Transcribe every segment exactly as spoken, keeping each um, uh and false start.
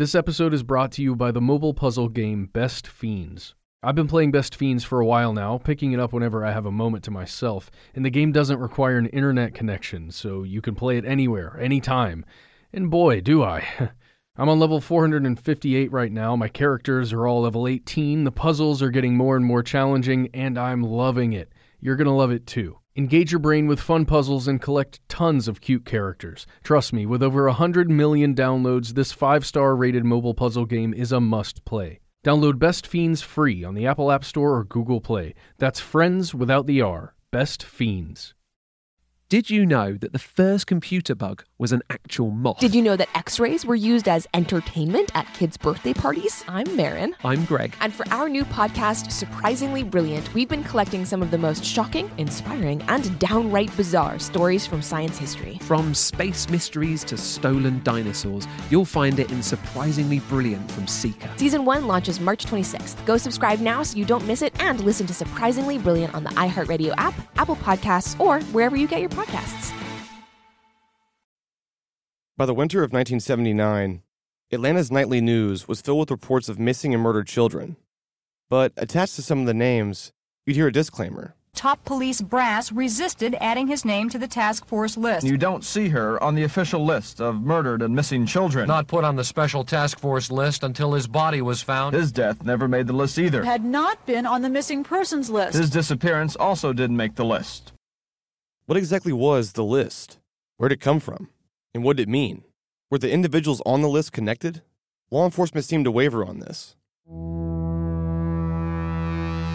This episode is brought to you by the mobile puzzle game Best Fiends. I've been playing Best Fiends for a while now, picking it up whenever I have a moment to myself, and the game doesn't require an internet connection, so you can play it anywhere, anytime. And boy, do I. I'm on level four hundred fifty-eight right now, my characters are all level eighteen, the puzzles are getting more and more challenging, and I'm loving it. You're gonna love it too. Engage your brain with fun puzzles and collect tons of cute characters. Trust me, with over one hundred million downloads, this five-star rated mobile puzzle game is a must-play. Download Best Fiends free on the Apple App Store or Google Play. That's friends without the R. Best Fiends. Did you know that the first computer bug was an actual moth? Did you know that x-rays were used as entertainment at kids' birthday parties? I'm Marin. I'm Greg. And for our new podcast, Surprisingly Brilliant, we've been collecting some of the most shocking, inspiring, and downright bizarre stories from science history. From space mysteries to stolen dinosaurs, you'll find it in Surprisingly Brilliant from Seeker. Season one launches March twenty-sixth. Go subscribe now so you don't miss it, and listen to Surprisingly Brilliant on the iHeartRadio app, Apple Podcasts, or wherever you get your podcasts. Podcasts. By the winter of nineteen seventy-nine, Atlanta's nightly news was filled with reports of missing and murdered children. But attached to some of the names, you'd hear a disclaimer. Top police brass resisted adding his name to the task force list. You don't see her on the official list of murdered and missing children. Not put on the special task force list until his body was found. His death never made the list either. Had not been on the missing persons list. His disappearance also didn't make the list. What exactly was the list? Where did it come from? And what did it mean? Were the individuals on the list connected? Law enforcement seemed to waver on this.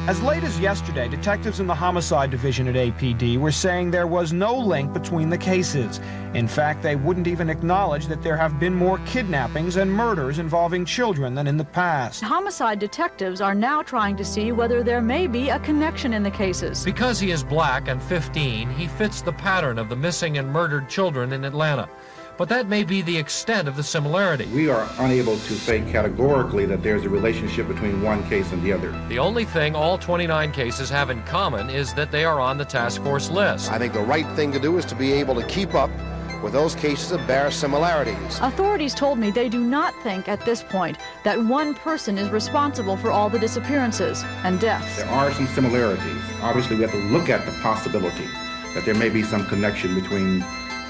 As late as yesterday, detectives in the Homicide Division at A P D were saying there was no link between the cases. In fact, they wouldn't even acknowledge that there have been more kidnappings and murders involving children than in the past. Homicide detectives are now trying to see whether there may be a connection in the cases. Because he is black and fifteen, he fits the pattern of the missing and murdered children in Atlanta. But that may be the extent of the similarity. We are unable to say categorically that there's a relationship between one case and the other. The only thing all twenty-nine cases have in common is that they are on the task force list. I think the right thing to do is to be able to keep up with those cases that bear similarities. Authorities told me they do not think at this point that one person is responsible for all the disappearances and deaths. There are some similarities. Obviously, we have to look at the possibility that there may be some connection between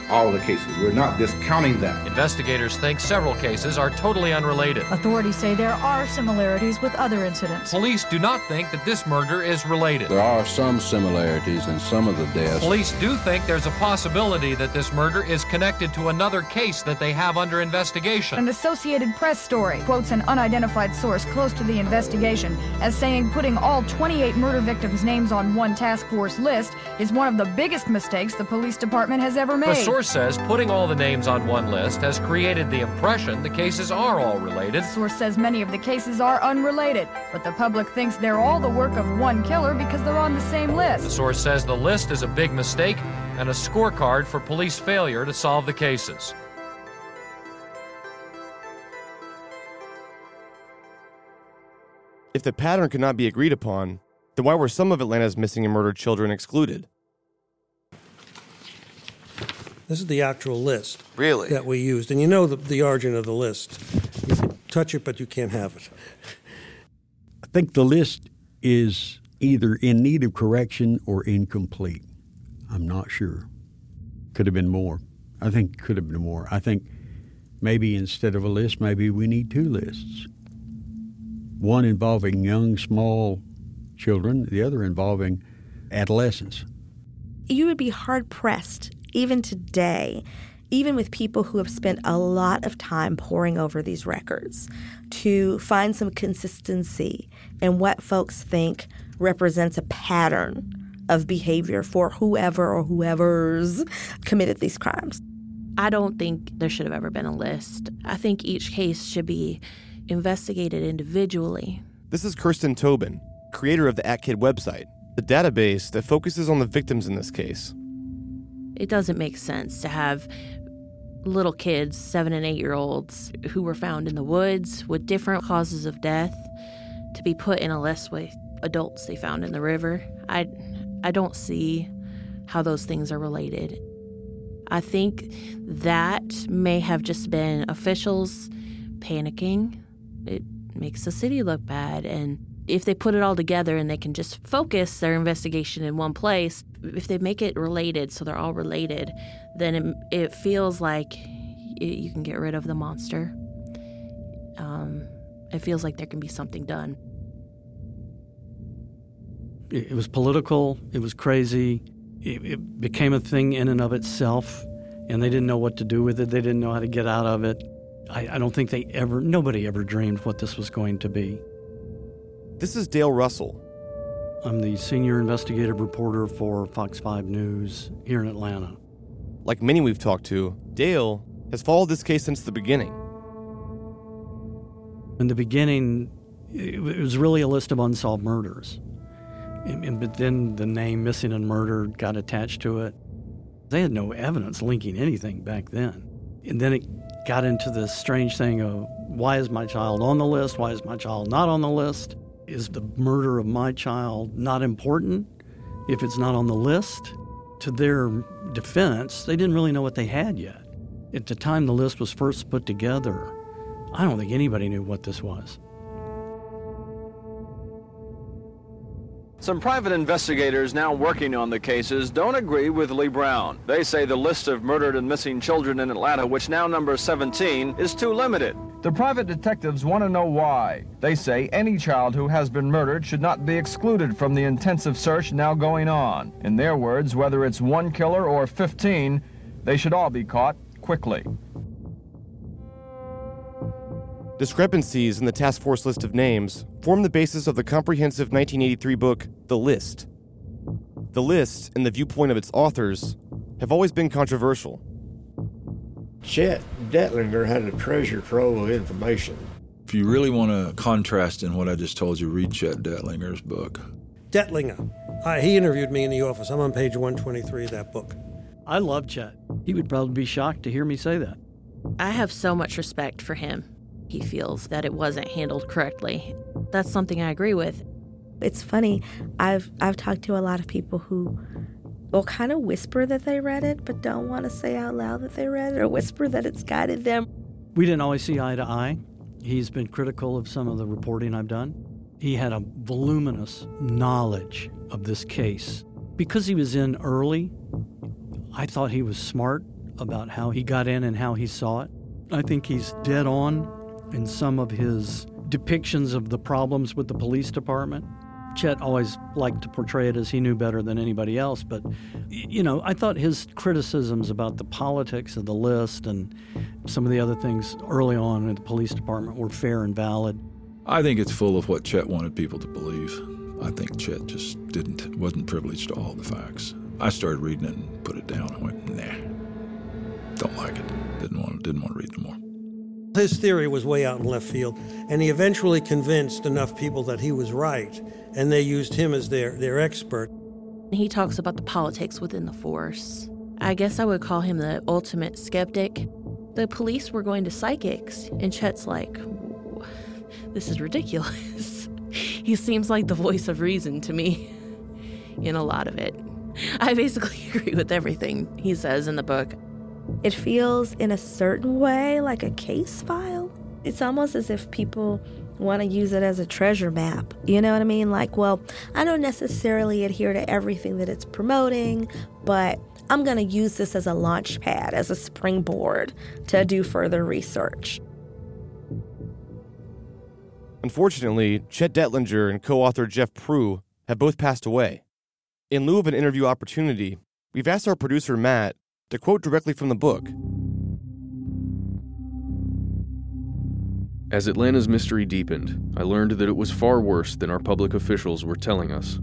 all the cases. We're not discounting that. Investigators think several cases are totally unrelated. Authorities say there are similarities with other incidents. Police do not think that this murder is related. There are some similarities in some of the deaths. Police do think there's a possibility that this murder is connected to another case that they have under investigation. An Associated Press story quotes an unidentified source close to the investigation as saying putting all twenty-eight murder victims' names on one task force list is one of the biggest mistakes the police department has ever made. The source says putting all the names on one list has created the impression the cases are all related. The source says many of the cases are unrelated, but the public thinks they're all the work of one killer because they're on the same list. The source says the list is a big mistake and a scorecard for police failure to solve the cases. If the pattern could not be agreed upon, then why were some of Atlanta's missing and murdered children excluded? This is the actual list. Really? That we used. And you know the, the origin of the list. You can touch it, but you can't have it. I think the list is either in need of correction or incomplete. I'm not sure. Could have been more. I think could have been more. I think maybe instead of a list, maybe we need two lists. One involving young, small children, the other involving adolescents. You would be hard-pressed even today, even with people who have spent a lot of time poring over these records, to find some consistency in what folks think represents a pattern of behavior for whoever or whoever's committed these crimes. I don't think there should have ever been a list. I think each case should be investigated individually. This is Kirsten Tobin, creator of the At Kid website, the database that focuses on the victims in this case. It doesn't make sense to have little kids, seven and eight-year-olds, who were found in the woods with different causes of death to be put in a list with adults they found in the river. I, I don't see how those things are related. I think that may have just been officials panicking. It makes the city look bad. And if they put it all together and they can just focus their investigation in one place, if they make it related, so they're all related, then it, it feels like it, you can get rid of the monster. Um, it feels like there can be something done. It was political. It was crazy. It, it became a thing in and of itself, and they didn't know what to do with it. They didn't know how to get out of it. I, I don't think they ever, nobody ever dreamed what this was going to be. This is Dale Russell. I'm the senior investigative reporter for Fox five News here in Atlanta. Like many we've talked to, Dale has followed this case since the beginning. In the beginning, it was really a list of unsolved murders. And, but then the name Missing and Murdered got attached to it. They had no evidence linking anything back then. And then it got into this strange thing of, why is my child on the list? Why is my child not on the list? Is the murder of my child not important if it's not on the list? To their defense, they didn't really know what they had yet. At the time the list was first put together, I don't think anybody knew what this was. Some private investigators now working on the cases don't agree with Lee Brown. They say the list of murdered and missing children in Atlanta, which now numbers seventeen, is too limited. The private detectives want to know why. They say any child who has been murdered should not be excluded from the intensive search now going on. In their words, whether it's one killer or fifteen, they should all be caught quickly. Discrepancies in the task force list of names form the basis of the comprehensive nineteen eighty-three book, The List. The List, and the viewpoint of its authors, have always been controversial. Chet Detlinger had a treasure trove of information. If you really want to contrast in what I just told you, read Chet Detlinger's book. Detlinger. Uh, he interviewed me in the office. I'm on page one twenty-three of that book. I love Chet. He would probably be shocked to hear me say that. I have so much respect for him. He feels that it wasn't handled correctly. That's something I agree with. It's funny. I've I've talked to a lot of people who will kind of whisper that they read it, but don't want to say out loud that they read it or whisper that it's guided them. We didn't always see eye to eye. He's been critical of some of the reporting I've done. He had a voluminous knowledge of this case. Because he was in early, I thought he was smart about how he got in and how he saw it. I think he's dead on in some of his depictions of the problems with the police department. Chet always liked to portray it as he knew better than anybody else, but, you know, I thought his criticisms about the politics of the list and some of the other things early on in the police department were fair and valid. I think it's full of what Chet wanted people to believe. I think Chet just didn't, wasn't privileged to all the facts. I started reading it and put it down. I went, nah, don't like it. Didn't want, didn't want to read no more. His theory was way out in left field, and he eventually convinced enough people that he was right, and they used him as their, their expert. He talks about the politics within the force. I guess I would call him the ultimate skeptic. The police were going to psychics, and Chet's like, this is ridiculous. He seems like the voice of reason to me in a lot of it. I basically agree with everything he says in the book. It feels in a certain way like a case file. It's almost as if people want to use it as a treasure map. You know what I mean? Like, well, I don't necessarily adhere to everything that it's promoting, but I'm going to use this as a launch pad, as a springboard to do further research. Unfortunately, Chet Detlinger and co-author Jeff Prue have both passed away. In lieu of an interview opportunity, we've asked our producer, Matt, to quote directly from the book. As Atlanta's mystery deepened, I learned that it was far worse than our public officials were telling us.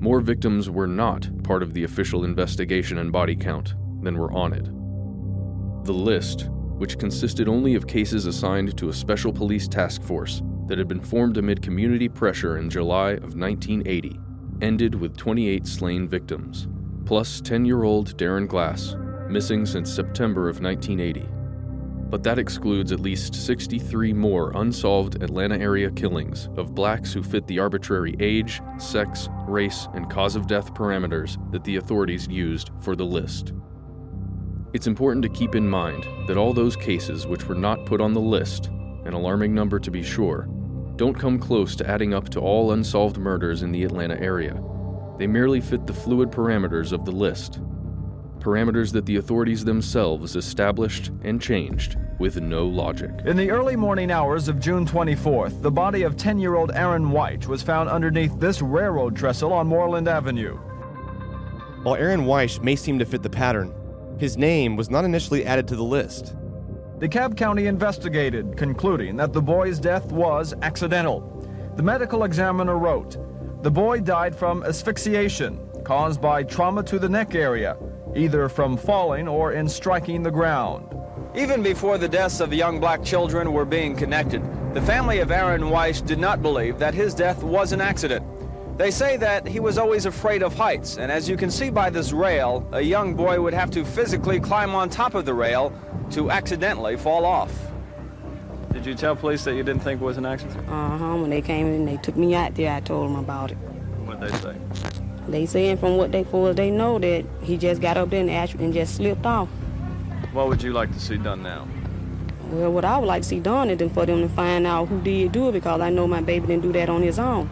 More victims were not part of the official investigation and body count than were on it. The list, which consisted only of cases assigned to a special police task force that had been formed amid community pressure in July of nineteen eighty, ended with twenty-eight slain victims, plus ten-year-old Darren Glass, missing since September of nineteen eighty. But that excludes at least sixty-three more unsolved Atlanta-area killings of blacks who fit the arbitrary age, sex, race, and cause of death parameters that the authorities used for the list. It's important to keep in mind that all those cases which were not put on the list an alarming number to be sure, don't come close to adding up to all unsolved murders in the Atlanta area. They merely fit the fluid parameters of the list, parameters that the authorities themselves established and changed with no logic. In the early morning hours of June twenty-fourth, the body of ten-year-old Aaron Wyche was found underneath this railroad trestle on Moreland Avenue. While Aaron Wyche may seem to fit the pattern, his name was not initially added to the list. DeKalb County investigated, concluding that the boy's death was accidental. The medical examiner wrote, "The boy died from asphyxiation caused by trauma to the neck area, either from falling or in striking the ground." Even before the deaths of the young black children were being connected, the family of Aaron Wyche did not believe that his death was an accident. They say that he was always afraid of heights, and as you can see by this rail, a young boy would have to physically climb on top of the rail to accidentally fall off. Did you tell police that you didn't think it was an accident? Uh-huh. When they came in, they took me out there, I told them about it. What'd they say? They said from what they for, they know that he just got up there and, actually, and just slipped off. What would you like to see done now? Well, what I would like to see done is for them to find out who did do it, because I know my baby didn't do that on his own.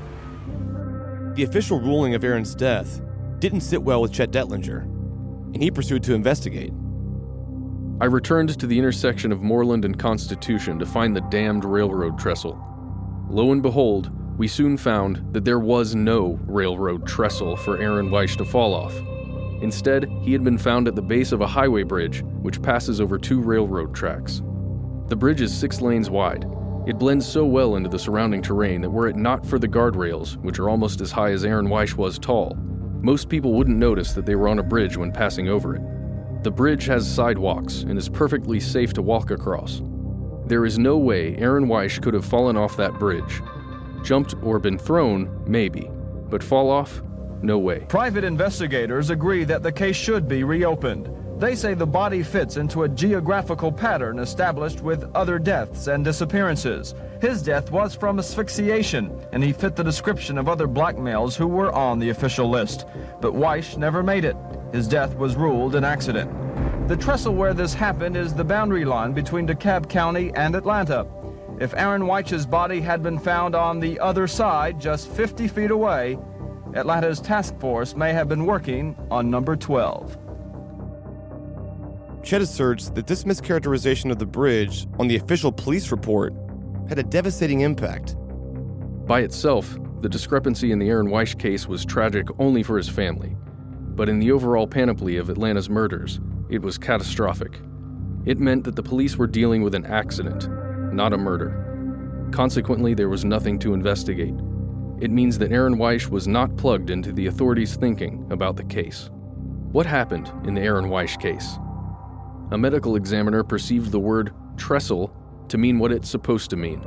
The official ruling of Aaron's death didn't sit well with Chet Detlinger, and he pursued to investigate. I returned to the intersection of Moreland and Constitution to find the damned railroad trestle. Lo and behold, we soon found that there was no railroad trestle for Aaron Wyche to fall off. Instead, he had been found at the base of a highway bridge, which passes over two railroad tracks. The bridge is six lanes wide. It blends so well into the surrounding terrain that were it not for the guardrails, which are almost as high as Aaron Wyche was tall, most people wouldn't notice that they were on a bridge when passing over it. The bridge has sidewalks and is perfectly safe to walk across. There is no way Aaron Wyche could have fallen off that bridge. Jumped or been thrown, maybe, but fall off, no way. Private investigators agree that the case should be reopened. They say the body fits into a geographical pattern established with other deaths and disappearances. His death was from asphyxiation, and he fit the description of other black males who were on the official list. But Wyche never made it. His death was ruled an accident. The trestle where this happened is the boundary line between DeKalb County and Atlanta. If Aaron Wyche's body had been found on the other side, just fifty feet away, Atlanta's task force may have been working on number twelve. Chet asserts that this mischaracterization of the bridge on the official police report had a devastating impact. By itself, the discrepancy in the Aaron Wyche case was tragic only for his family. But in the overall panoply of Atlanta's murders, it was catastrophic. It meant that the police were dealing with an accident, not a murder. Consequently, there was nothing to investigate. It means that Aaron Wyche was not plugged into the authorities' thinking about the case. What happened in the Aaron Wyche case? A medical examiner perceived the word trestle to mean what it's supposed to mean,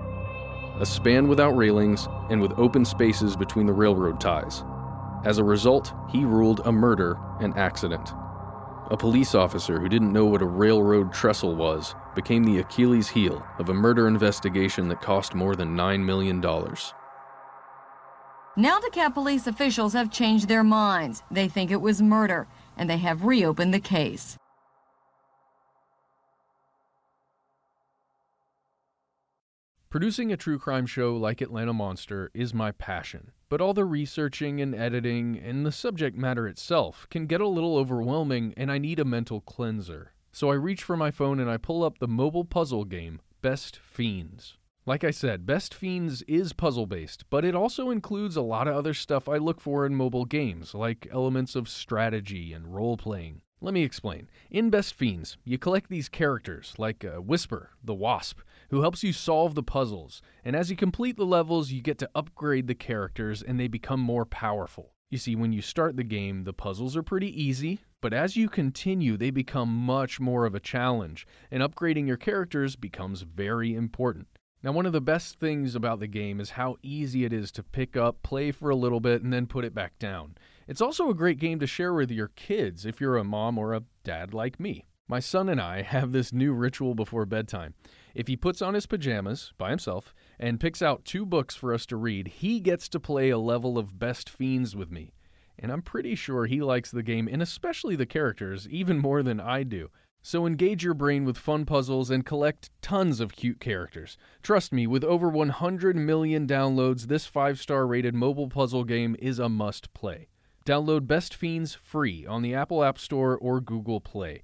a span without railings and with open spaces between the railroad ties. As a result, he ruled a murder an accident. A police officer who didn't know what a railroad trestle was became the Achilles heel of a murder investigation that cost more than nine million dollars. Now DeKalb police officials have changed their minds. They think it was murder, and they have reopened the case. Producing a true crime show like Atlanta Monster is my passion, but all the researching and editing and the subject matter itself can get a little overwhelming, and I need a mental cleanser. So I reach for my phone and I pull up the mobile puzzle game, Best Fiends. Like I said, Best Fiends is puzzle-based, but it also includes a lot of other stuff I look for in mobile games, like elements of strategy and role-playing. Let me explain. In Best Fiends, you collect these characters, like uh, Whisper, the Wasp, who helps you solve the puzzles, and as you complete the levels, you get to upgrade the characters and they become more powerful. You see, when you start the game, the puzzles are pretty easy, but as you continue, they become much more of a challenge, and upgrading your characters becomes very important. Now, one of the best things about the game is how easy it is to pick up, play for a little bit, and then put it back down. It's also a great game to share with your kids if you're a mom or a dad like me. My son and I have this new ritual before bedtime. If he puts on his pajamas by himself and picks out two books for us to read, he gets to play a level of Best Fiends with me. And I'm pretty sure he likes the game and especially the characters even more than I do. So engage your brain with fun puzzles and collect tons of cute characters. Trust me, with over one hundred million downloads, this five-star rated mobile puzzle game is a must-play. Download Best Fiends free on the Apple App Store or Google Play.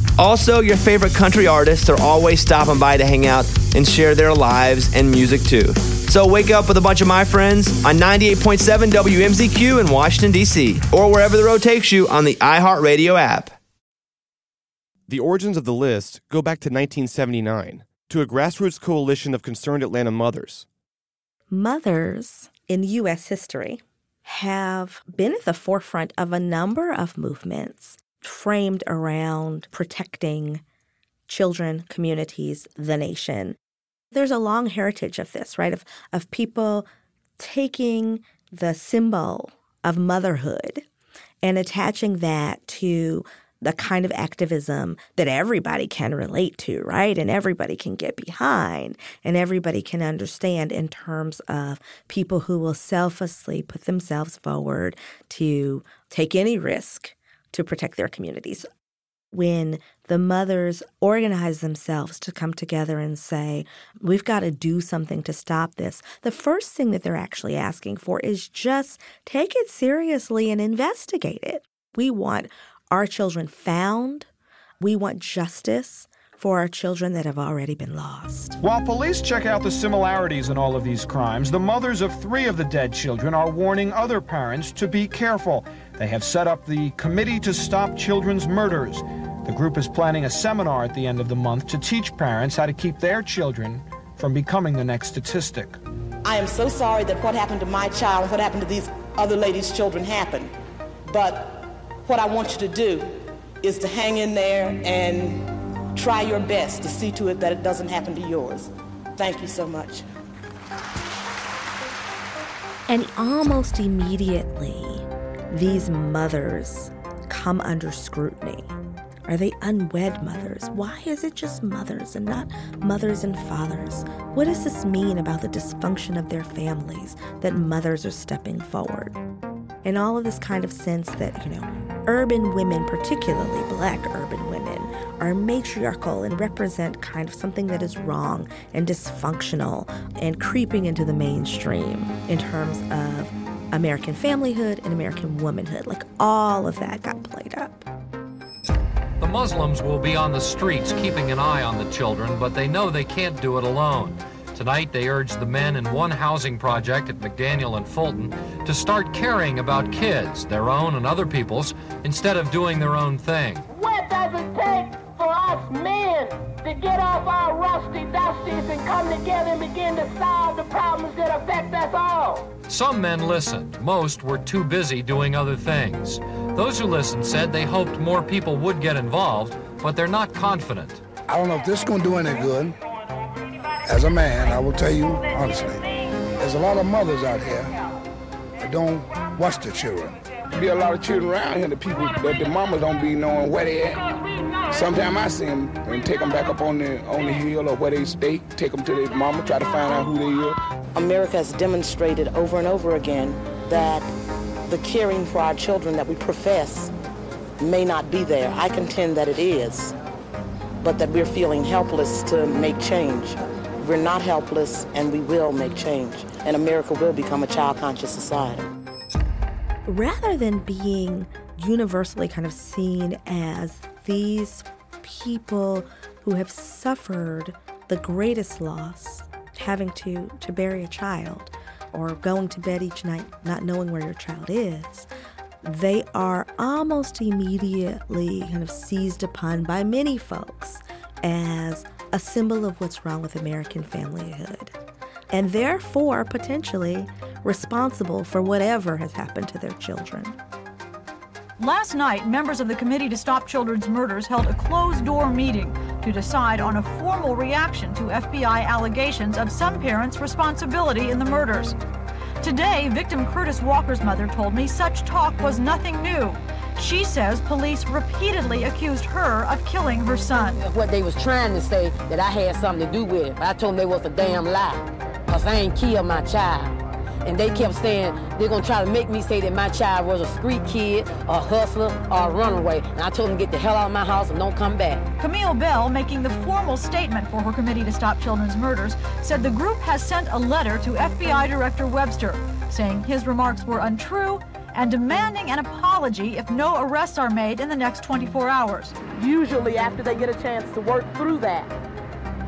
Also, your favorite country artists are always stopping by to hang out and share their lives and music too. So wake up with a bunch of my friends on ninety-eight point seven W M Z Q in Washington, D C, or wherever the road takes you on the iHeartRadio app. The origins of The List go back to nineteen seventy-nine, to a grassroots coalition of concerned Atlanta mothers. Mothers in U S history have been at the forefront of a number of movements framed around protecting children, communities, the nation. There's a long heritage of this, right, of of people taking the symbol of motherhood and attaching that to the kind of activism that everybody can relate to, right, and everybody can get behind and everybody can understand in terms of people who will selflessly put themselves forward to take any risk to protect their communities. When the mothers organize themselves to come together and say, we've got to do something to stop this, the first thing that they're actually asking for is just take it seriously and investigate it. We want our children found. We want justice for our children that have already been lost. While police check out the similarities in all of these crimes, the mothers of three of the dead children are warning other parents to be careful. They have set up the Committee to Stop Children's Murders. The group is planning a seminar at the end of the month to teach parents how to keep their children from becoming the next statistic. I am so sorry that what happened to my child and what happened to these other ladies' children happened. But what I want you to do is to hang in there and try your best to see to it that it doesn't happen to yours. Thank you so much. And almost immediately, these mothers come under scrutiny. Are they unwed mothers? Why is it just mothers and not mothers and fathers? What does this mean about the dysfunction of their families that mothers are stepping forward? And all of this kind of sense that, you know, urban women, particularly Black urban women, are matriarchal and represent kind of something that is wrong and dysfunctional and creeping into the mainstream in terms of American familyhood and American womanhood. Like, all of that got played up. The Muslims will be on the streets keeping an eye on the children, but they know they can't do it alone. Tonight, they urge the men in one housing project at McDaniel and Fulton to start caring about kids, their own and other people's, instead of doing their own thing. What does it take for us men to get off our rusty dusties and come together and begin to solve the problems that affect us all? Some men listened. Most were too busy doing other things. Those who listened said they hoped more people would get involved, but they're not confident. I don't know if this is going to do any good. As a man, I will tell you honestly, there's a lot of mothers out here that don't watch their children. There be a lot of children around here, the people that the mamas don't be knowing where they at. Sometimes I see them and take them back up on the on the hill or where they stay, take them to their mama, try to find out who they are. America has demonstrated over and over again that the caring for our children that we profess may not be there. I contend that it is, but that we're feeling helpless to make change. We're not helpless, and we will make change, and America will become a child-conscious society. Rather than being universally kind of seen as these people who have suffered the greatest loss, having to, to bury a child or going to bed each night not knowing where your child is, they are almost immediately kind of seized upon by many folks as a symbol of what's wrong with American familyhood, and therefore potentially responsible for whatever has happened to their children. Last night, members of the Committee to Stop Children's Murders held a closed-door meeting to decide on a formal reaction to F B I allegations of some parents' responsibility in the murders. Today, victim Curtis Walker's mother told me such talk was nothing new. She says police repeatedly accused her of killing her son. What they was trying to say, that I had something to do with it. I told them they was a damn lie, because I ain't killed my child. And they kept saying they're going to try to make me say that my child was a street kid, a hustler, or a runaway. And I told them to get the hell out of my house and don't come back. Camille Bell, making the formal statement for her Committee to Stop Children's Murders, said the group has sent a letter to F B I Director Webster, saying his remarks were untrue and demanding an apology if no arrests are made in the next twenty-four hours. Usually after they get a chance to work through that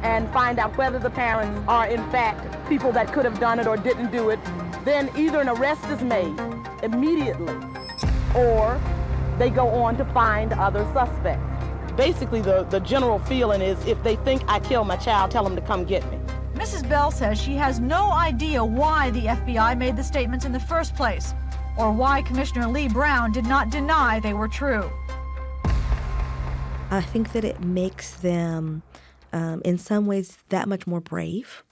and find out whether the parents are in fact people that could have done it or didn't do it, then either an arrest is made immediately or they go on to find other suspects. Basically, the, the general feeling is if they think I killed my child, tell them to come get me. Missus Bell says she has no idea why the F B I made the statements in the first place or why Commissioner Lee Brown did not deny they were true. I think that it makes them, um, in some ways, that much more brave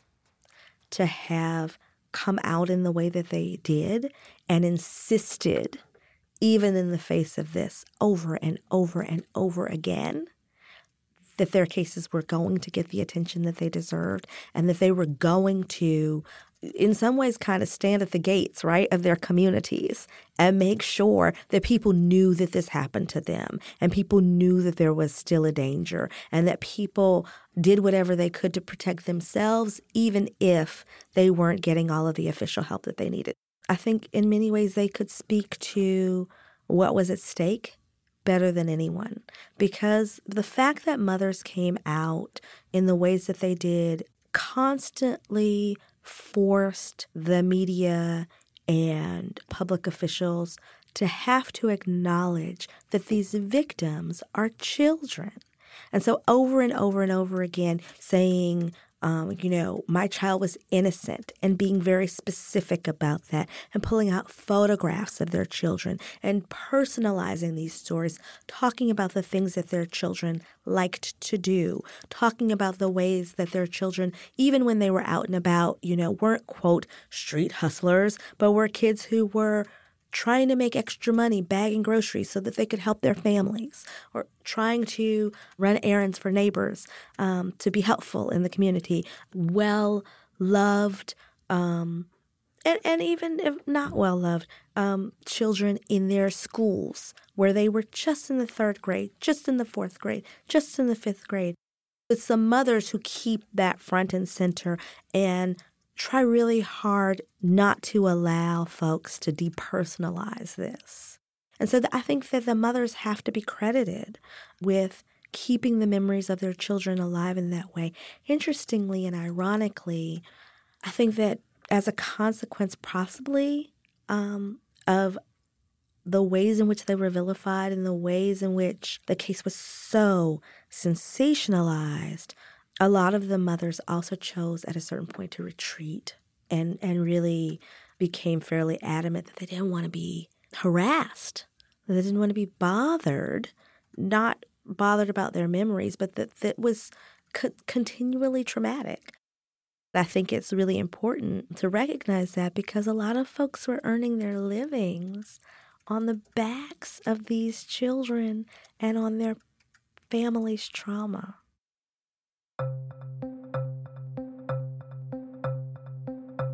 to have come out in the way that they did and insisted, even in the face of this, over and over and over again, that their cases were going to get the attention that they deserved and that they were going to, in some ways, kind of stand at the gates, right, of their communities and make sure that people knew that this happened to them and people knew that there was still a danger and that people did whatever they could to protect themselves, even if they weren't getting all of the official help that they needed. I think in many ways they could speak to what was at stake better than anyone, because the fact that mothers came out in the ways that they did constantly forced the media and public officials to have to acknowledge that these victims are children. And so over and over and over again saying, um, you know, my child was innocent and being very specific about that and pulling out photographs of their children and personalizing these stories, talking about the things that their children liked to do, talking about the ways that their children, even when they were out and about, you know, weren't, quote, street hustlers, but were kids who were trying to make extra money bagging groceries so that they could help their families, or trying to run errands for neighbors um, to be helpful in the community, well-loved, um, and, and even if not well-loved, um, children in their schools where they were just in the third grade, just in the fourth grade, just in the fifth grade. It's the mothers who keep that front and center and try really hard not to allow folks to depersonalize this. And so I think that the mothers have to be credited with keeping the memories of their children alive in that way. Interestingly and ironically, I think that as a consequence possibly um, of the ways in which they were vilified and the ways in which the case was so sensationalized, a lot of the mothers also chose at a certain point to retreat and, and really became fairly adamant that they didn't want to be harassed, that they didn't want to be bothered, not bothered about their memories, but that that was co- continually traumatic. I think it's really important to recognize that because a lot of folks were earning their livings on the backs of these children and on their family's trauma.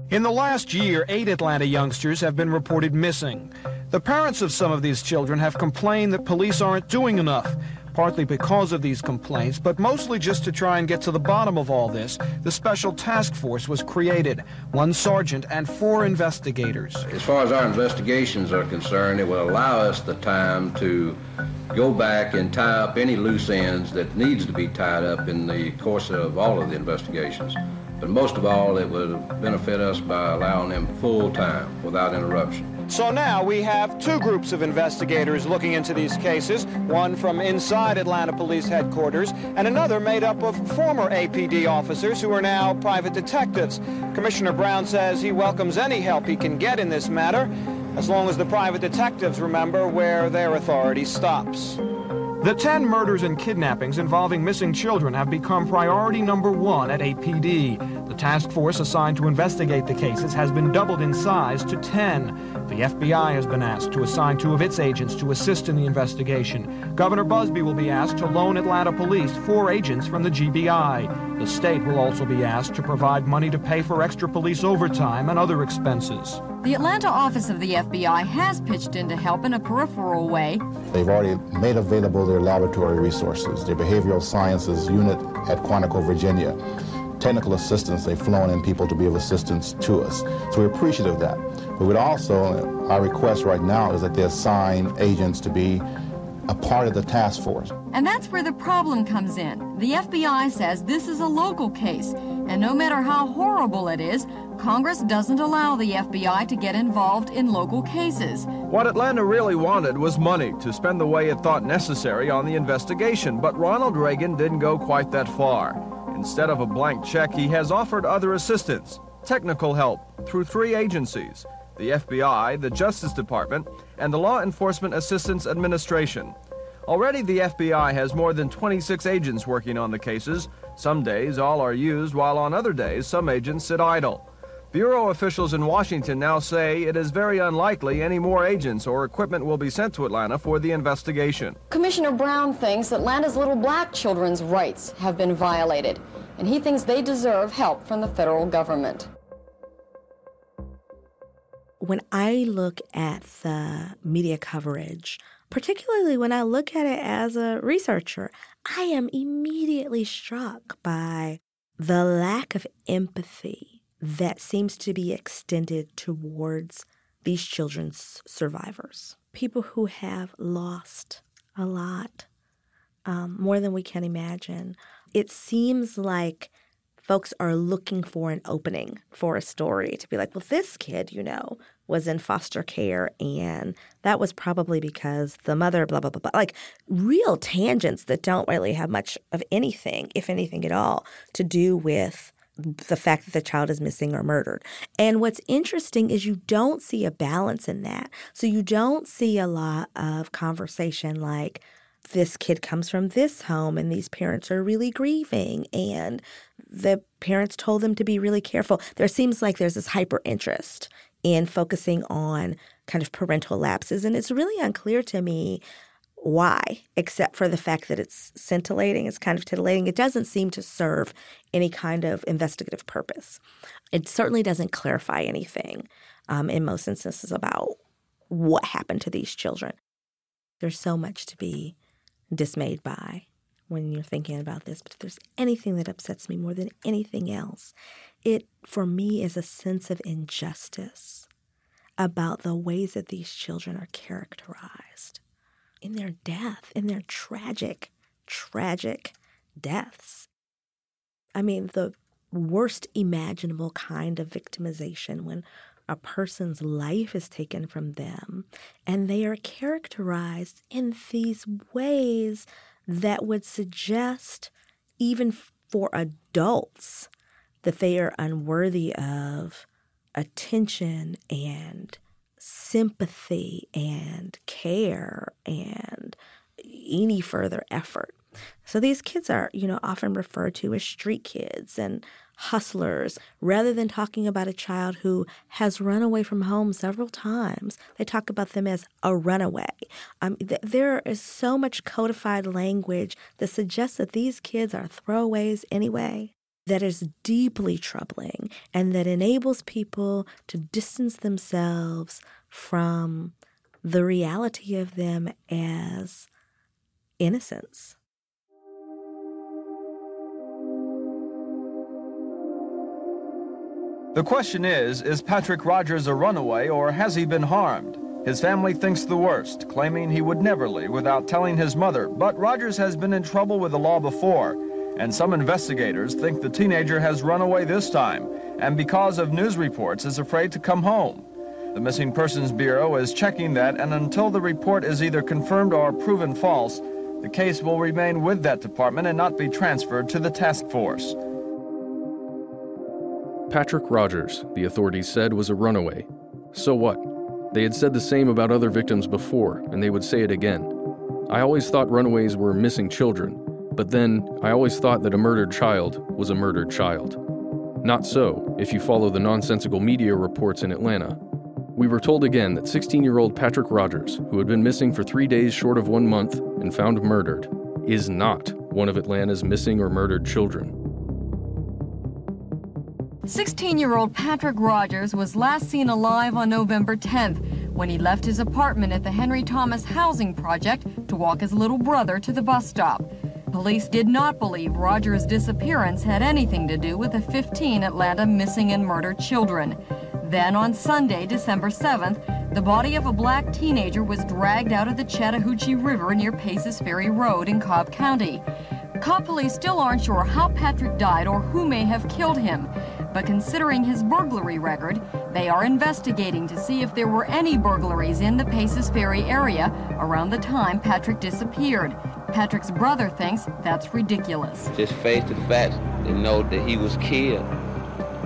In the last year, eight Atlanta youngsters have been reported missing. The parents of some of these children have complained that police aren't doing enough, partly because of these complaints, but mostly just to try and get to the bottom of all this. The special task force was created, one sergeant and four investigators. As far as our investigations are concerned, it will allow us the time to go back and tie up any loose ends that needs to be tied up in the course of all of the investigations. But most of all, it would benefit us by allowing them full time without interruption. So now we have two groups of investigators looking into these cases, one from inside Atlanta Police Headquarters and another made up of former A P D officers who are now private detectives. Commissioner Brown says he welcomes any help he can get in this matter, as long as the private detectives remember where their authority stops. The ten murders and kidnappings involving missing children have become priority number one at A P D. The task force assigned to investigate the cases has been doubled in size to ten. The F B I has been asked to assign two of its agents to assist in the investigation. Governor Busbee will be asked to loan Atlanta police four agents from the G B I. The state will also be asked to provide money to pay for extra police overtime and other expenses. The Atlanta office of the F B I has pitched in to help in a peripheral way. They've already made available their laboratory resources, their behavioral sciences unit at Quantico, Virginia. Technical assistance, they've flown in people to be of assistance to us. So we're appreciative of that. But we'd also, our request right now is that they assign agents to be a part of the task force. And that's where the problem comes in. The F B I says this is a local case, and no matter how horrible it is, Congress doesn't allow the F B I to get involved in local cases. What Atlanta really wanted was money to spend the way it thought necessary on the investigation, but Ronald Reagan didn't go quite that far. Instead of a blank check, he has offered other assistance, technical help, through three agencies: the F B I, the Justice Department, and the Law Enforcement Assistance Administration. Already the F B I has more than twenty-six agents working on the cases. Some days all are used, while on other days some agents sit idle. Bureau officials in Washington now say it is very unlikely any more agents or equipment will be sent to Atlanta for the investigation. Commissioner Brown thinks Atlanta's little black children's rights have been violated, and he thinks they deserve help from the federal government. When I look at the media coverage, particularly when I look at it as a researcher, I am immediately struck by the lack of empathy that seems to be extended towards these children's survivors, people who have lost a lot, um, more than we can imagine. It seems like folks are looking for an opening for a story to be like, well, this kid, you know, was in foster care, and that was probably because the mother, blah, blah, blah, blah. Like real tangents that don't really have much of anything, if anything at all, to do with the fact that the child is missing or murdered. And what's interesting is you don't see a balance in that. So you don't see a lot of conversation like, this kid comes from this home and these parents are really grieving and the parents told them to be really careful. There seems like there's this hyper interest in focusing on kind of parental lapses. And it's really unclear to me why, except for the fact that it's scintillating, it's kind of titillating. It doesn't seem to serve any kind of investigative purpose. It certainly doesn't clarify anything um, in most instances about what happened to these children. There's so much to be dismayed by when you're thinking about this, but if there's anything that upsets me more than anything else, it, for me, is a sense of injustice about the ways that these children are characterized in their death, in their tragic, tragic deaths. I mean, the worst imaginable kind of victimization when a person's life is taken from them and they are characterized in these ways that would suggest, even for adults, that they are unworthy of attention and sympathy and care and any further effort. So these kids are, you know, often referred to as street kids and hustlers. Rather than talking about a child who has run away from home several times, they talk about them as a runaway. Um, th- there is so much codified language that suggests that these kids are throwaways anyway. That is deeply troubling and that enables people to distance themselves from the reality of them as innocence. The question is, is Patrick Rogers a runaway or has he been harmed? His family thinks the worst, claiming he would never leave without telling his mother. But Rogers has been in trouble with the law before, and some investigators think the teenager has run away this time and because of news reports is afraid to come home. The Missing Persons Bureau is checking that, and until the report is either confirmed or proven false, the case will remain with that department and not be transferred to the task force. Patrick Rogers, the authorities said, was a runaway. So what? They had said the same about other victims before, and they would say it again. I always thought runaways were missing children, but then I always thought that a murdered child was a murdered child. Not so, if you follow the nonsensical media reports in Atlanta. We were told again that sixteen-year-old Patrick Rogers, who had been missing for three days short of one month and found murdered, is not one of Atlanta's missing or murdered children. sixteen-year-old Patrick Rogers was last seen alive on November tenth when he left his apartment at the Henry Thomas Housing Project to walk his little brother to the bus stop. Police did not believe Rogers' disappearance had anything to do with the fifteen Atlanta missing and murdered children. Then on Sunday, December seventh, the body of a black teenager was dragged out of the Chattahoochee River near Paces Ferry Road in Cobb County. Cobb police still aren't sure how Patrick died or who may have killed him, but considering his burglary record, they are investigating to see if there were any burglaries in the Paces Ferry area around the time Patrick disappeared. Patrick's brother thinks that's ridiculous. Just face the facts and know that he was killed.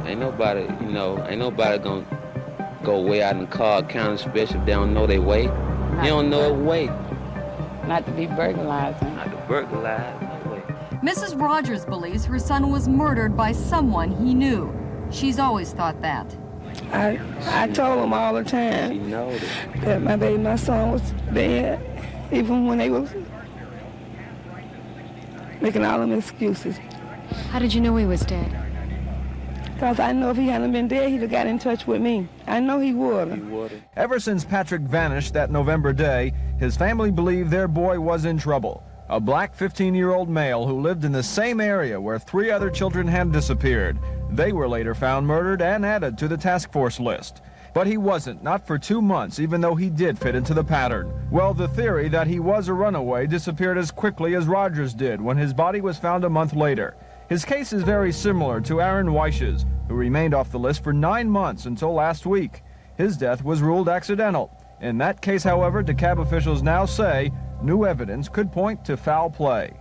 Ain't nobody, you know, ain't nobody gonna go way out in Cobb County, especially if they don't know their way. Not they don't know a way. Not to be burglarized. Not to burglarize, no way. Missus Rogers believes her son was murdered by someone he knew. She's always thought that. I I told him all the time she knows it. That my baby, my son was dead, even when they was making all them excuses. How did you know he was dead? Because I know if he hadn't been dead, he'd have got in touch with me. I know he would. Ever since Patrick vanished that November day, his family believed their boy was in trouble. A black fifteen-year-old male who lived in the same area where three other children had disappeared. They were later found murdered and added to the task force list. But he wasn't, not for two months, even though he did fit into the pattern. Well, the theory that he was a runaway disappeared as quickly as Rogers did when his body was found a month later. His case is very similar to Aaron Wyche's, who remained off the list for nine months until last week. His death was ruled accidental. In that case, however, DeKalb officials now say new evidence could point to foul play.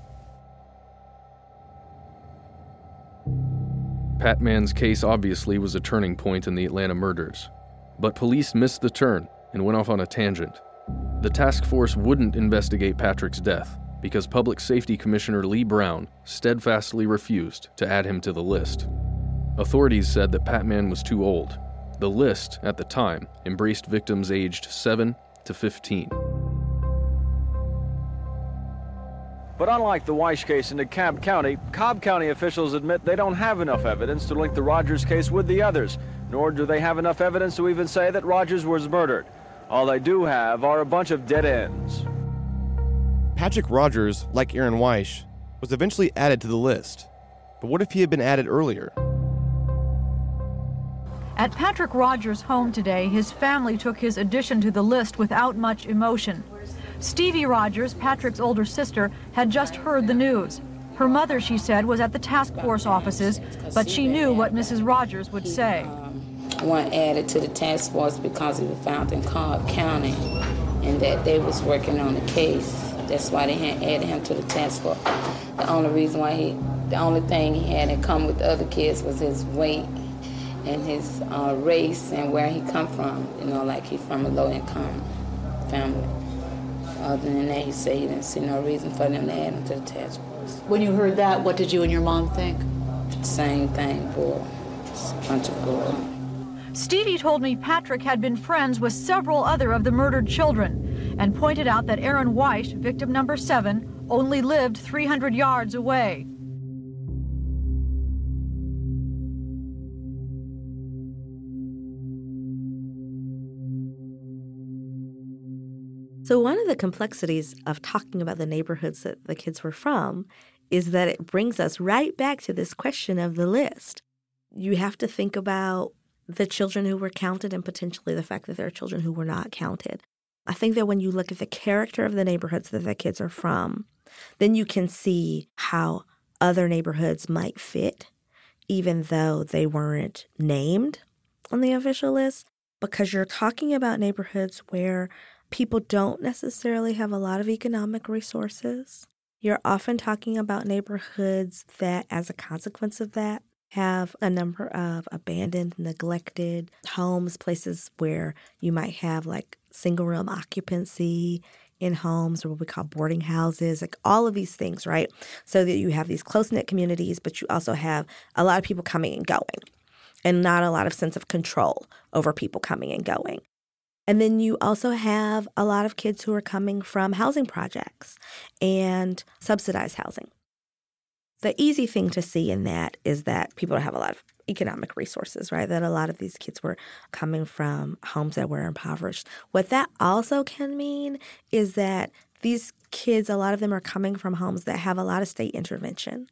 Patman's case obviously was a turning point in the Atlanta murders, but police missed the turn and went off on a tangent. The task force wouldn't investigate Patrick's death because Public Safety Commissioner Lee Brown steadfastly refused to add him to the list. Authorities said that Patman was too old. The list, at the time, embraced victims aged seven to fifteen. But unlike the Wyche case in DeKalb County, Cobb County officials admit they don't have enough evidence to link the Rogers case with the others, nor do they have enough evidence to even say that Rogers was murdered. All they do have are a bunch of dead ends. Patrick Rogers, like Aaron Wyche, was eventually added to the list. But what if he had been added earlier? At Patrick Rogers' home today, his family took his addition to the list without much emotion. Stevie Rogers, Patrick's older sister, had just heard the news. Her mother, she said, was at the task force offices, but she knew what Missus Rogers would say. I want added to the task force because he was found in Cobb County and that they was working on the case. That's why they had added him to the task force. The only reason why he, the only thing he had in common with the other kids was his weight and his uh, race and where he come from. You know, like he from a low-income family. Other than that, he said he didn't see no reason for them to add him to the task force. When you heard that, what did you and your mom think? Same thing, boy. Just a bunch of boy. Stevie told me Patrick had been friends with several other of the murdered children, and pointed out that Aaron Wyche, victim number seven, only lived three hundred yards away. So one of the complexities of talking about the neighborhoods that the kids were from is that it brings us right back to this question of the list. You have to think about the children who were counted and potentially the fact that there are children who were not counted. I think that when you look at the character of the neighborhoods that the kids are from, then you can see how other neighborhoods might fit, even though they weren't named on the official list, because you're talking about neighborhoods where people don't necessarily have a lot of economic resources. You're often talking about neighborhoods that, as a consequence of that, have a number of abandoned, neglected homes, places where you might have like single room occupancy, in homes, or what we call boarding houses, like all of these things, right? So that you have these close-knit communities, but you also have a lot of people coming and going and not a lot of sense of control over people coming and going. And then you also have a lot of kids who are coming from housing projects and subsidized housing. The easy thing to see in that is that people have a lot of economic resources, right? That a lot of these kids were coming from homes that were impoverished. What that also can mean is that these kids, a lot of them are coming from homes that have a lot of state intervention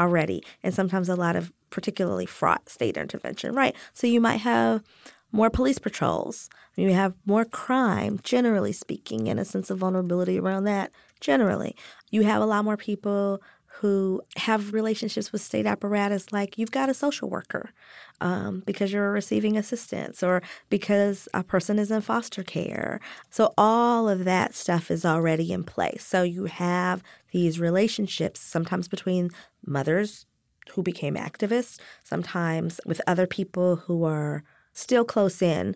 already, and sometimes a lot of particularly fraught state intervention, right? So you might have more police patrols. You have more crime, generally speaking, and a sense of vulnerability around that, generally. You have a lot more people who have relationships with state apparatus, like you've got a social worker um, because you're receiving assistance or because a person is in foster care. So all of that stuff is already in place. So you have these relationships sometimes between mothers who became activists, sometimes with other people who are still close in,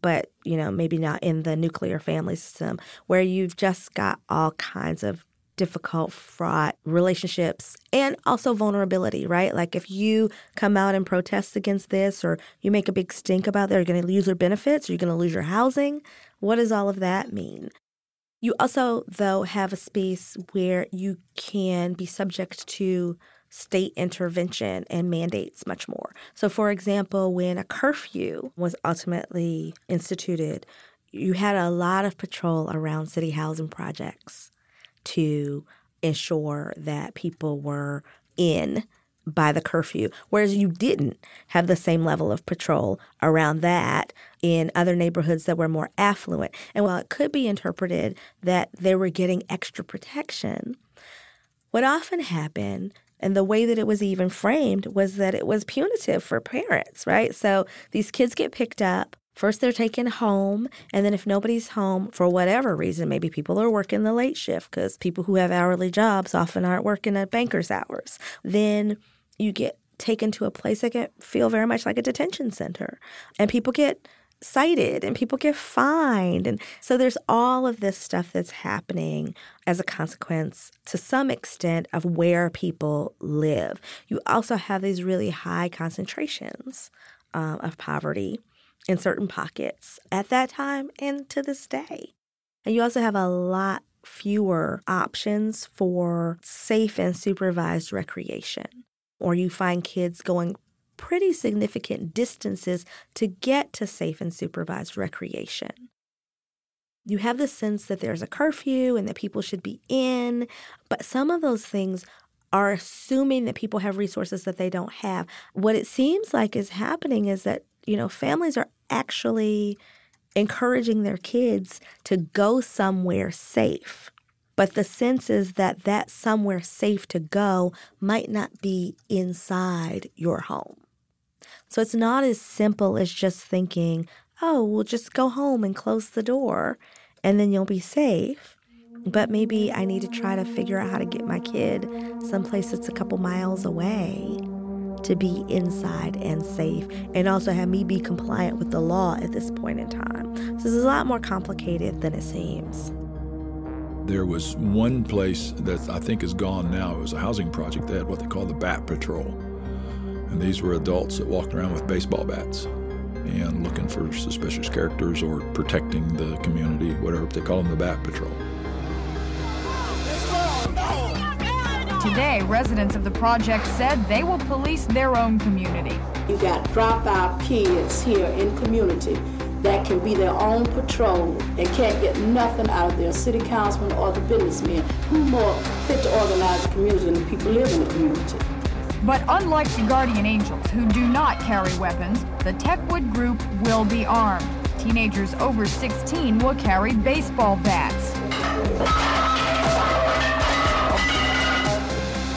but, you know, maybe not in the nuclear family system, where you've just got all kinds of difficult, fraught relationships and also vulnerability, right? Like if you come out and protest against this, or you make a big stink about it, are you going to lose your benefits? Are you going to lose your housing? What does all of that mean? You also, though, have a space where you can be subject to state intervention and mandates much more. So, for example, when a curfew was ultimately instituted, you had a lot of patrol around city housing projects to ensure that people were in by the curfew, whereas you didn't have the same level of patrol around that in other neighborhoods that were more affluent. And while it could be interpreted that they were getting extra protection, what often happened, and the way that it was even framed, was that it was punitive for parents, right? So these kids get picked up. First, they're taken home, and then if nobody's home for whatever reason, maybe people are working the late shift because people who have hourly jobs often aren't working at banker's hours, then you get taken to a place that can feel very much like a detention center, and people get cited and people get fined. And so there's all of this stuff that's happening as a consequence to some extent of where people live. You also have these really high concentrations um, of poverty in certain pockets at that time and to this day. And you also have a lot fewer options for safe and supervised recreation, or you find kids going pretty significant distances to get to safe and supervised recreation. You have the sense that there's a curfew and that people should be in, but some of those things are assuming that people have resources that they don't have. What it seems like is happening is that, you know, families are actually encouraging their kids to go somewhere safe, but the sense is that that somewhere safe to go might not be inside your home. So it's not as simple as just thinking, oh, we'll just go home and close the door and then you'll be safe. But maybe I need to try to figure out how to get my kid someplace that's a couple miles away to be inside and safe, and also have me be compliant with the law at this point in time. So this is a lot more complicated than it seems. There was one place that I think is gone now. It was a housing project. They had what they call the Bat Patrol. And these were adults that walked around with baseball bats and looking for suspicious characters or protecting the community, whatever. They call them the Bat Patrol. Today, residents of the project said they will police their own community. You got dropout kids here in community that can be their own patrol and can't get nothing out of their city councilman or the businessmen. Who more fit to organize the community than the people living in the community? But unlike the Guardian Angels, who do not carry weapons, the Techwood group will be armed. Teenagers over sixteen will carry baseball bats.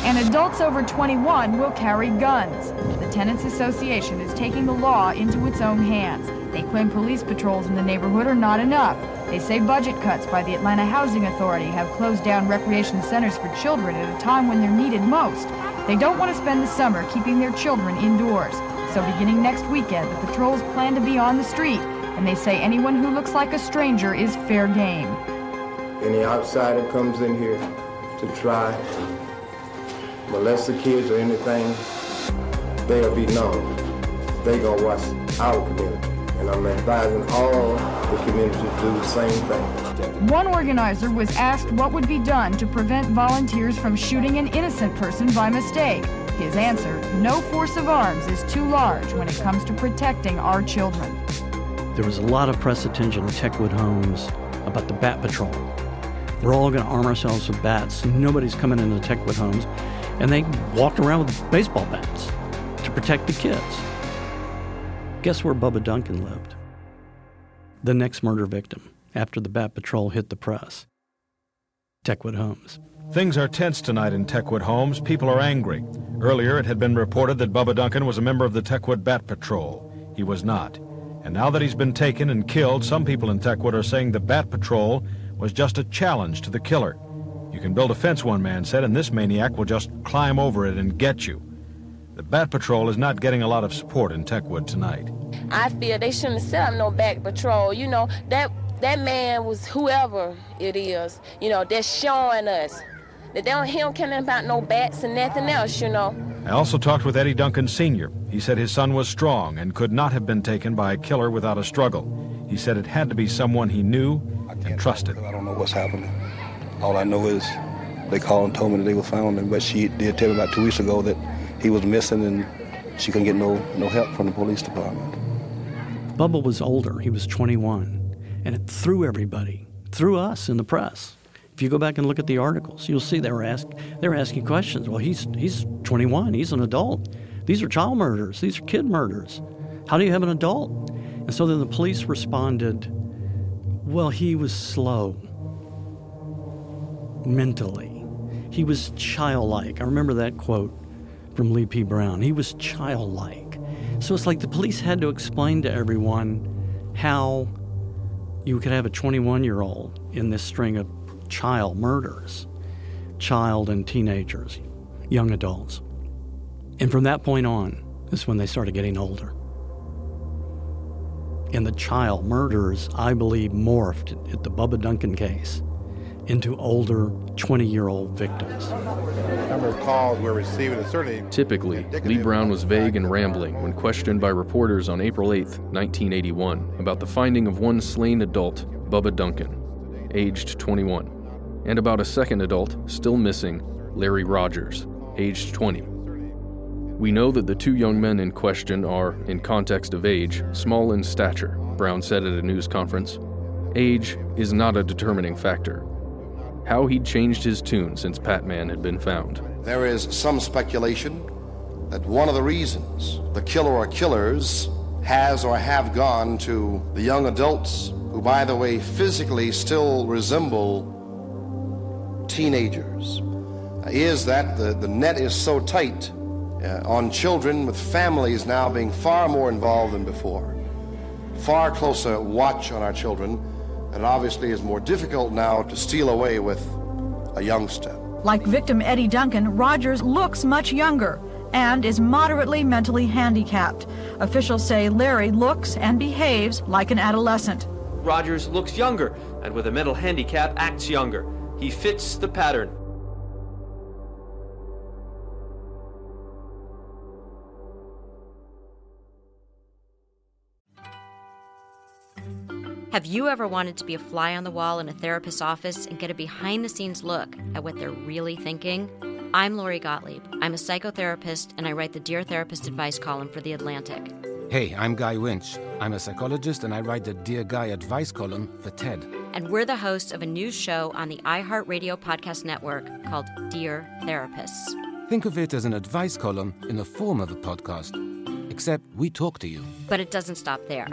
And adults over twenty-one will carry guns. The Tenants Association is taking the law into its own hands. They claim police patrols in the neighborhood are not enough. They say budget cuts by the Atlanta Housing Authority have closed down recreation centers for children at a time when they're needed most. They don't want to spend the summer keeping their children indoors. So beginning next weekend, the patrols plan to be on the street, and they say anyone who looks like a stranger is fair game. any outsider comes in here to try to molest the kids or anything, they'll be known. They gonna watch our community. And I'm advising all the community to do the same thing. One organizer was asked what would be done to prevent volunteers from shooting an innocent person by mistake. His answer, no force of arms is too large when it comes to protecting our children. There was a lot of press attention in Techwood Homes about the Bat Patrol. We're all going to arm ourselves with bats. Nobody's coming into the Techwood Homes. And they walked around with baseball bats to protect the kids. Guess where Bubba Duncan lived? The next murder victim after the Bat Patrol hit the press. Techwood Homes. Things are tense tonight in Techwood Homes. People are angry. Earlier, it had been reported that Bubba Duncan was a member of the Techwood Bat Patrol. He was not. And now that he's been taken and killed, some people in Techwood are saying the Bat Patrol was just a challenge to the killer. You can build a fence, one man said, and this maniac will just climb over it and get you. The Bat Patrol is not getting a lot of support in Techwood tonight. I feel they shouldn't set up no Bat Patrol. You know, that that man was whoever it is, you know, they're showing us that they don't hear him caring about no bats and nothing else, you know. I also talked with Eddie Duncan Senior He said his son was strong and could not have been taken by a killer without a struggle. He said it had to be someone he knew and trusted. I don't know what's happening. All I know is they called and told me that they were found, and but she did tell me about two weeks ago that he was missing and she couldn't get no, no help from the police department. Bubba was older. He was twenty-one. And it threw everybody, threw us in the press. If you go back and look at the articles, you'll see they were, ask, they were asking questions. Well, he's he's twenty-one. He's an adult. These are child murders. These are kid murders. How do you have an adult? And so then the police responded, well, he was slow mentally. He was childlike. I remember that quote from Lee P. Brown. He was childlike. So it's like the police had to explain to everyone how you could have a twenty-one-year-old in this string of child murders, child and teenagers, young adults. And from that point on is when they started getting older. And the child murders, I believe, morphed at the Bubba Duncan case into older twenty-year-old victims. The number of calls we're receiving is certainly... Typically, Lee Brown was vague and rambling when questioned by reporters on April eighth, nineteen eighty-one, about the finding of one slain adult, Bubba Duncan, aged twenty-one, and about a second adult, still missing, Larry Rogers, aged twenty. We know that the two young men in question are, in context of age, small in stature, Brown said at a news conference. Age is not a determining factor. How he'd changed his tune since Patman had been found. There is some speculation that one of the reasons the killer or killers has or have gone to the young adults, who, by the way, physically still resemble teenagers, is that the, the net is so tight uh, on children, with families now being far more involved than before, far closer watch on our children. And it obviously is more difficult now to steal away with a youngster. Like victim Eddie Duncan, Rogers looks much younger and is moderately mentally handicapped. Officials say Larry looks and behaves like an adolescent. Rogers looks younger, and with a mental handicap acts younger. He fits the pattern. Have you ever wanted to be a fly on the wall in a therapist's office and get a behind-the-scenes look at what they're really thinking? I'm Lori Gottlieb. I'm a psychotherapist, and I write the Dear Therapist Advice column for The Atlantic. Hey, I'm Guy Winch. I'm a psychologist, and I write the Dear Guy Advice column for TED. And we're the hosts of a new show on the iHeartRadio podcast network called Dear Therapists. Think of it as an advice column in the form of a podcast, except we talk to you. But it doesn't stop there.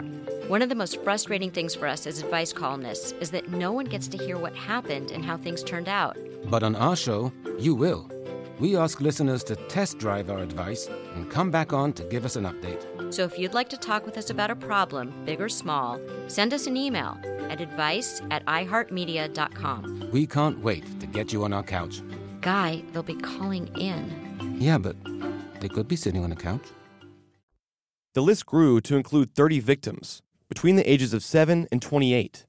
One of the most frustrating things for us as advice columnists is that no one gets to hear what happened and how things turned out. But on our show, you will. We ask listeners to test drive our advice and come back on to give us an update. So if you'd like to talk with us about a problem, big or small, send us an email at advice at iHeartMedia dot com. We can't wait to get you on our couch. Guy, they'll be calling in. Yeah, but they could be sitting on a couch. The list grew to include thirty victims, between the ages of seven and twenty-eight.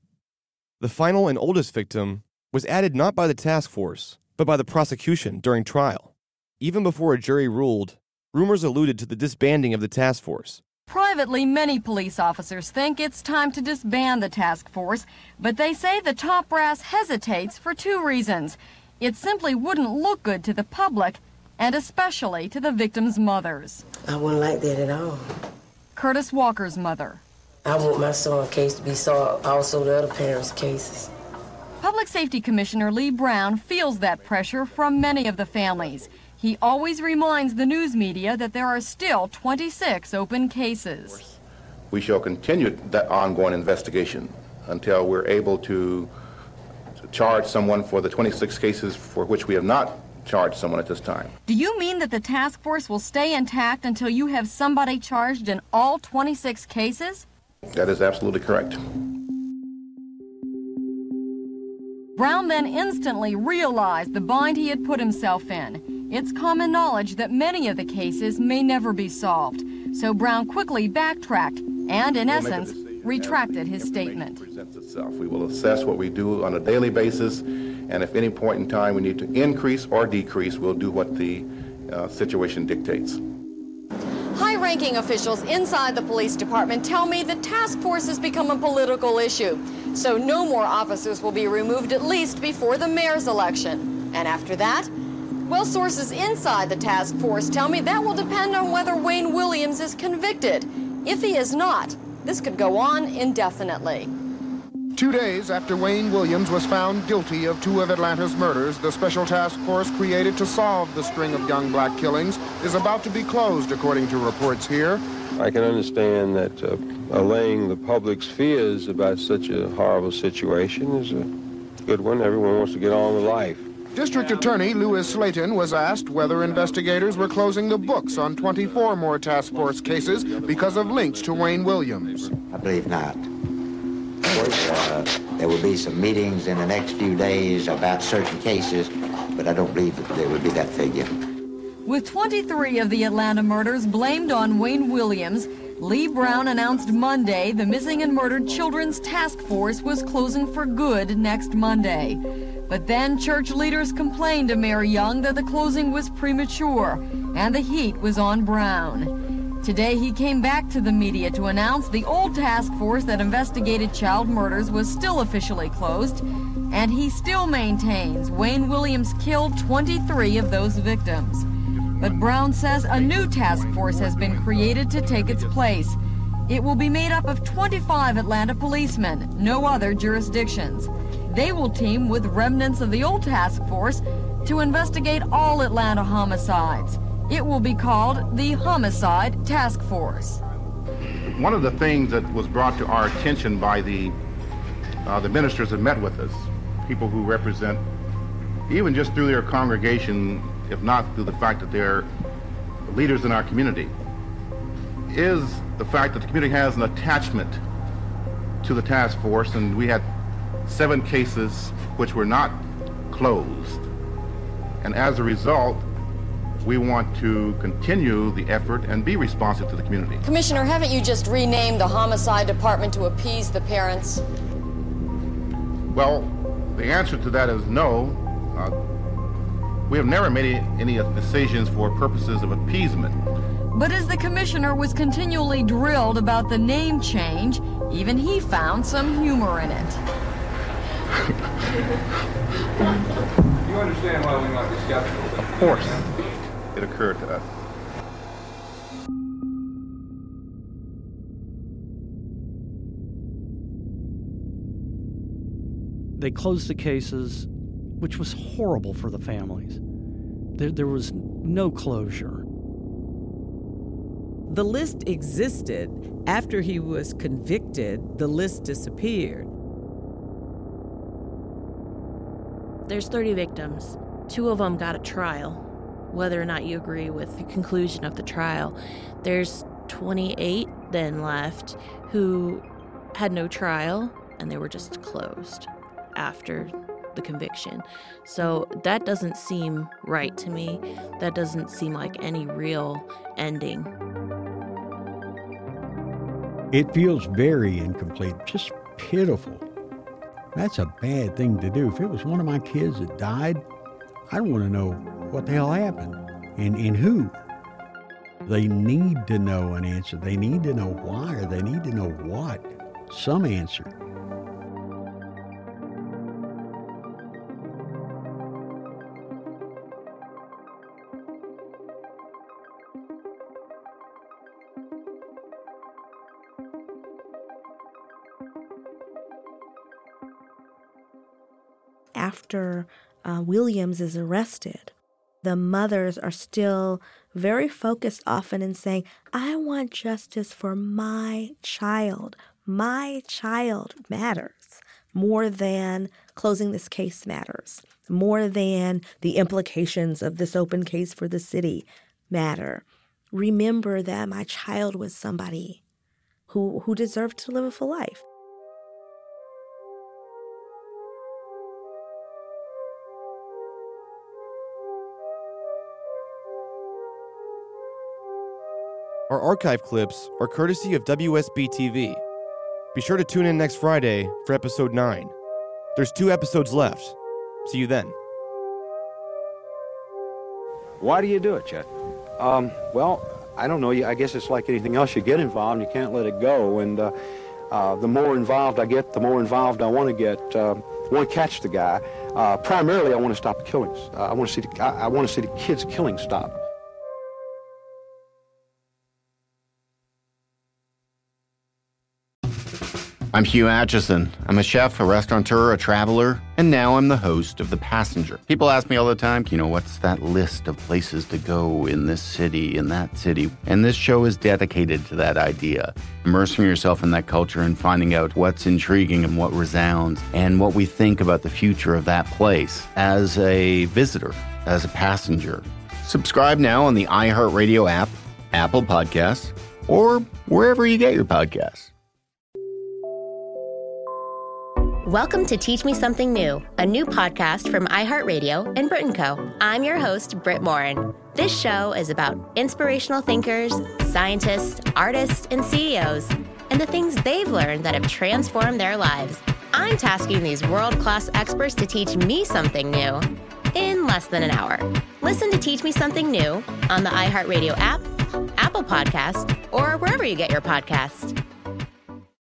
The final and oldest victim was added not by the task force, but by the prosecution during trial. Even before a jury ruled, rumors alluded to the disbanding of the task force. Privately, many police officers think it's time to disband the task force, but they say the top brass hesitates for two reasons. It simply wouldn't look good to the public, and especially to the victims' mothers. I wouldn't like that at all. Curtis Walker's mother. I want my son's case to be solved, also the other parents' cases. Public Safety Commissioner Lee Brown feels that pressure from many of the families. He always reminds the news media that there are still twenty-six open cases. We shall continue that ongoing investigation until we're able to charge someone for the twenty-six cases for which we have not charge someone at this time. Do you mean that the task force will stay intact until you have somebody charged in all twenty-six cases? That is absolutely correct. Brown then instantly realized the bind he had put himself in. It's common knowledge that many of the cases may never be solved. So Brown quickly backtracked and, in we'll essence, retracted his statement. Presents itself. We will assess what we do on a daily basis, and if any point in time we need to increase or decrease, we'll do what the uh, situation dictates. High-ranking officials inside the police department tell me the task force has become a political issue, so no more officers will be removed at least before the mayor's election. And after that? Well, sources inside the task force tell me that will depend on whether Wayne Williams is convicted. If he is not, this could go on indefinitely. Two days after Wayne Williams was found guilty of two of Atlanta's murders, the special task force created to solve the string of young black killings is about to be closed, according to reports here. I can understand that uh, allaying the public's fears about such a horrible situation is a good one. Everyone wants to get on with life. District Attorney Lewis Slayton was asked whether investigators were closing the books on twenty-four more task force cases because of links to Wayne Williams. I believe not. Uh, there will be some meetings in the next few days about certain cases, but I don't believe that there would be that figure. With twenty-three of the Atlanta murders blamed on Wayne Williams, Lee Brown announced Monday the Missing and Murdered Children's Task Force was closing for good next Monday. But then church leaders complained to Mayor Young that the closing was premature, and the heat was on Brown. Today, he came back to the media to announce the old task force that investigated child murders was still officially closed, and he still maintains Wayne Williams killed twenty-three of those victims. But Brown says a new task force has been created to take its place. It will be made up of twenty-five Atlanta policemen, no other jurisdictions. They will team with remnants of the old task force to investigate all Atlanta homicides. It will be called the Homicide Task Force. One of the things that was brought to our attention by the uh, the ministers that met with us, people who represent, even just through their congregation, if not through the fact that they're leaders in our community, is the fact that the community has an attachment to the task force, and we had seven cases which were not closed. And as a result, we want to continue the effort and be responsive to the community. Commissioner, haven't you just renamed the Homicide Department to appease the parents? Well, the answer to that is no. Uh, we have never made any decisions for purposes of appeasement. But as the commissioner was continually drilled about the name change, even he found some humor in it. You understand why we might be skeptical? Of course. It occurred to us. They closed the cases, which was horrible for the families. There, there was no closure. The list existed. After he was convicted, the list disappeared. There's thirty victims. Two of them got a trial. Whether or not you agree with the conclusion of the trial, there's twenty-eight then left who had no trial, and they were just closed after the conviction. So that doesn't seem right to me. That doesn't seem like any real ending. It feels very incomplete, just pitiful. That's a bad thing to do. If it was one of my kids that died, I'd want to know what the hell happened and, and who. They need to know an answer. They need to know why, or they need to know what. Some answer. After uh, Williams is arrested, the mothers are still very focused often in saying, I want justice for my child. My child matters more than closing this case matters, more than the implications of this open case for the city matter. Remember that my child was somebody who, who deserved to live a full life. Our archive clips are courtesy of W S B T V. Be sure to tune in next Friday for episode nine. There's two episodes left. See you then. Why do you do it, Chet? Um, well, I don't know. I guess it's like anything else. You get involved and you can't let it go. And uh, uh, the more involved I get, the more involved I want to get. Uh, I want to catch the guy. Uh, primarily, I want to stop the killings. Uh, I want to see the, I, I want to see the kids' killing stop. I'm Hugh Atchison. I'm a chef, a restaurateur, a traveler, and now I'm the host of The Passenger. People ask me all the time, you know, what's that list of places to go in this city, in that city? And this show is dedicated to that idea, immersing yourself in that culture and finding out what's intriguing and what resounds and what we think about the future of that place as a visitor, as a passenger. Subscribe now on the iHeartRadio app, Apple Podcasts, or wherever you get your podcasts. Welcome to Teach Me Something New, a new podcast from iHeartRadio and Brit and Co. I'm your host, Brit Morin. This show is about inspirational thinkers, scientists, artists, and C E Os, and the things they've learned that have transformed their lives. I'm tasking these world-class experts to teach me something new in less than an hour. Listen to Teach Me Something New on the iHeartRadio app, Apple Podcasts, or wherever you get your podcasts.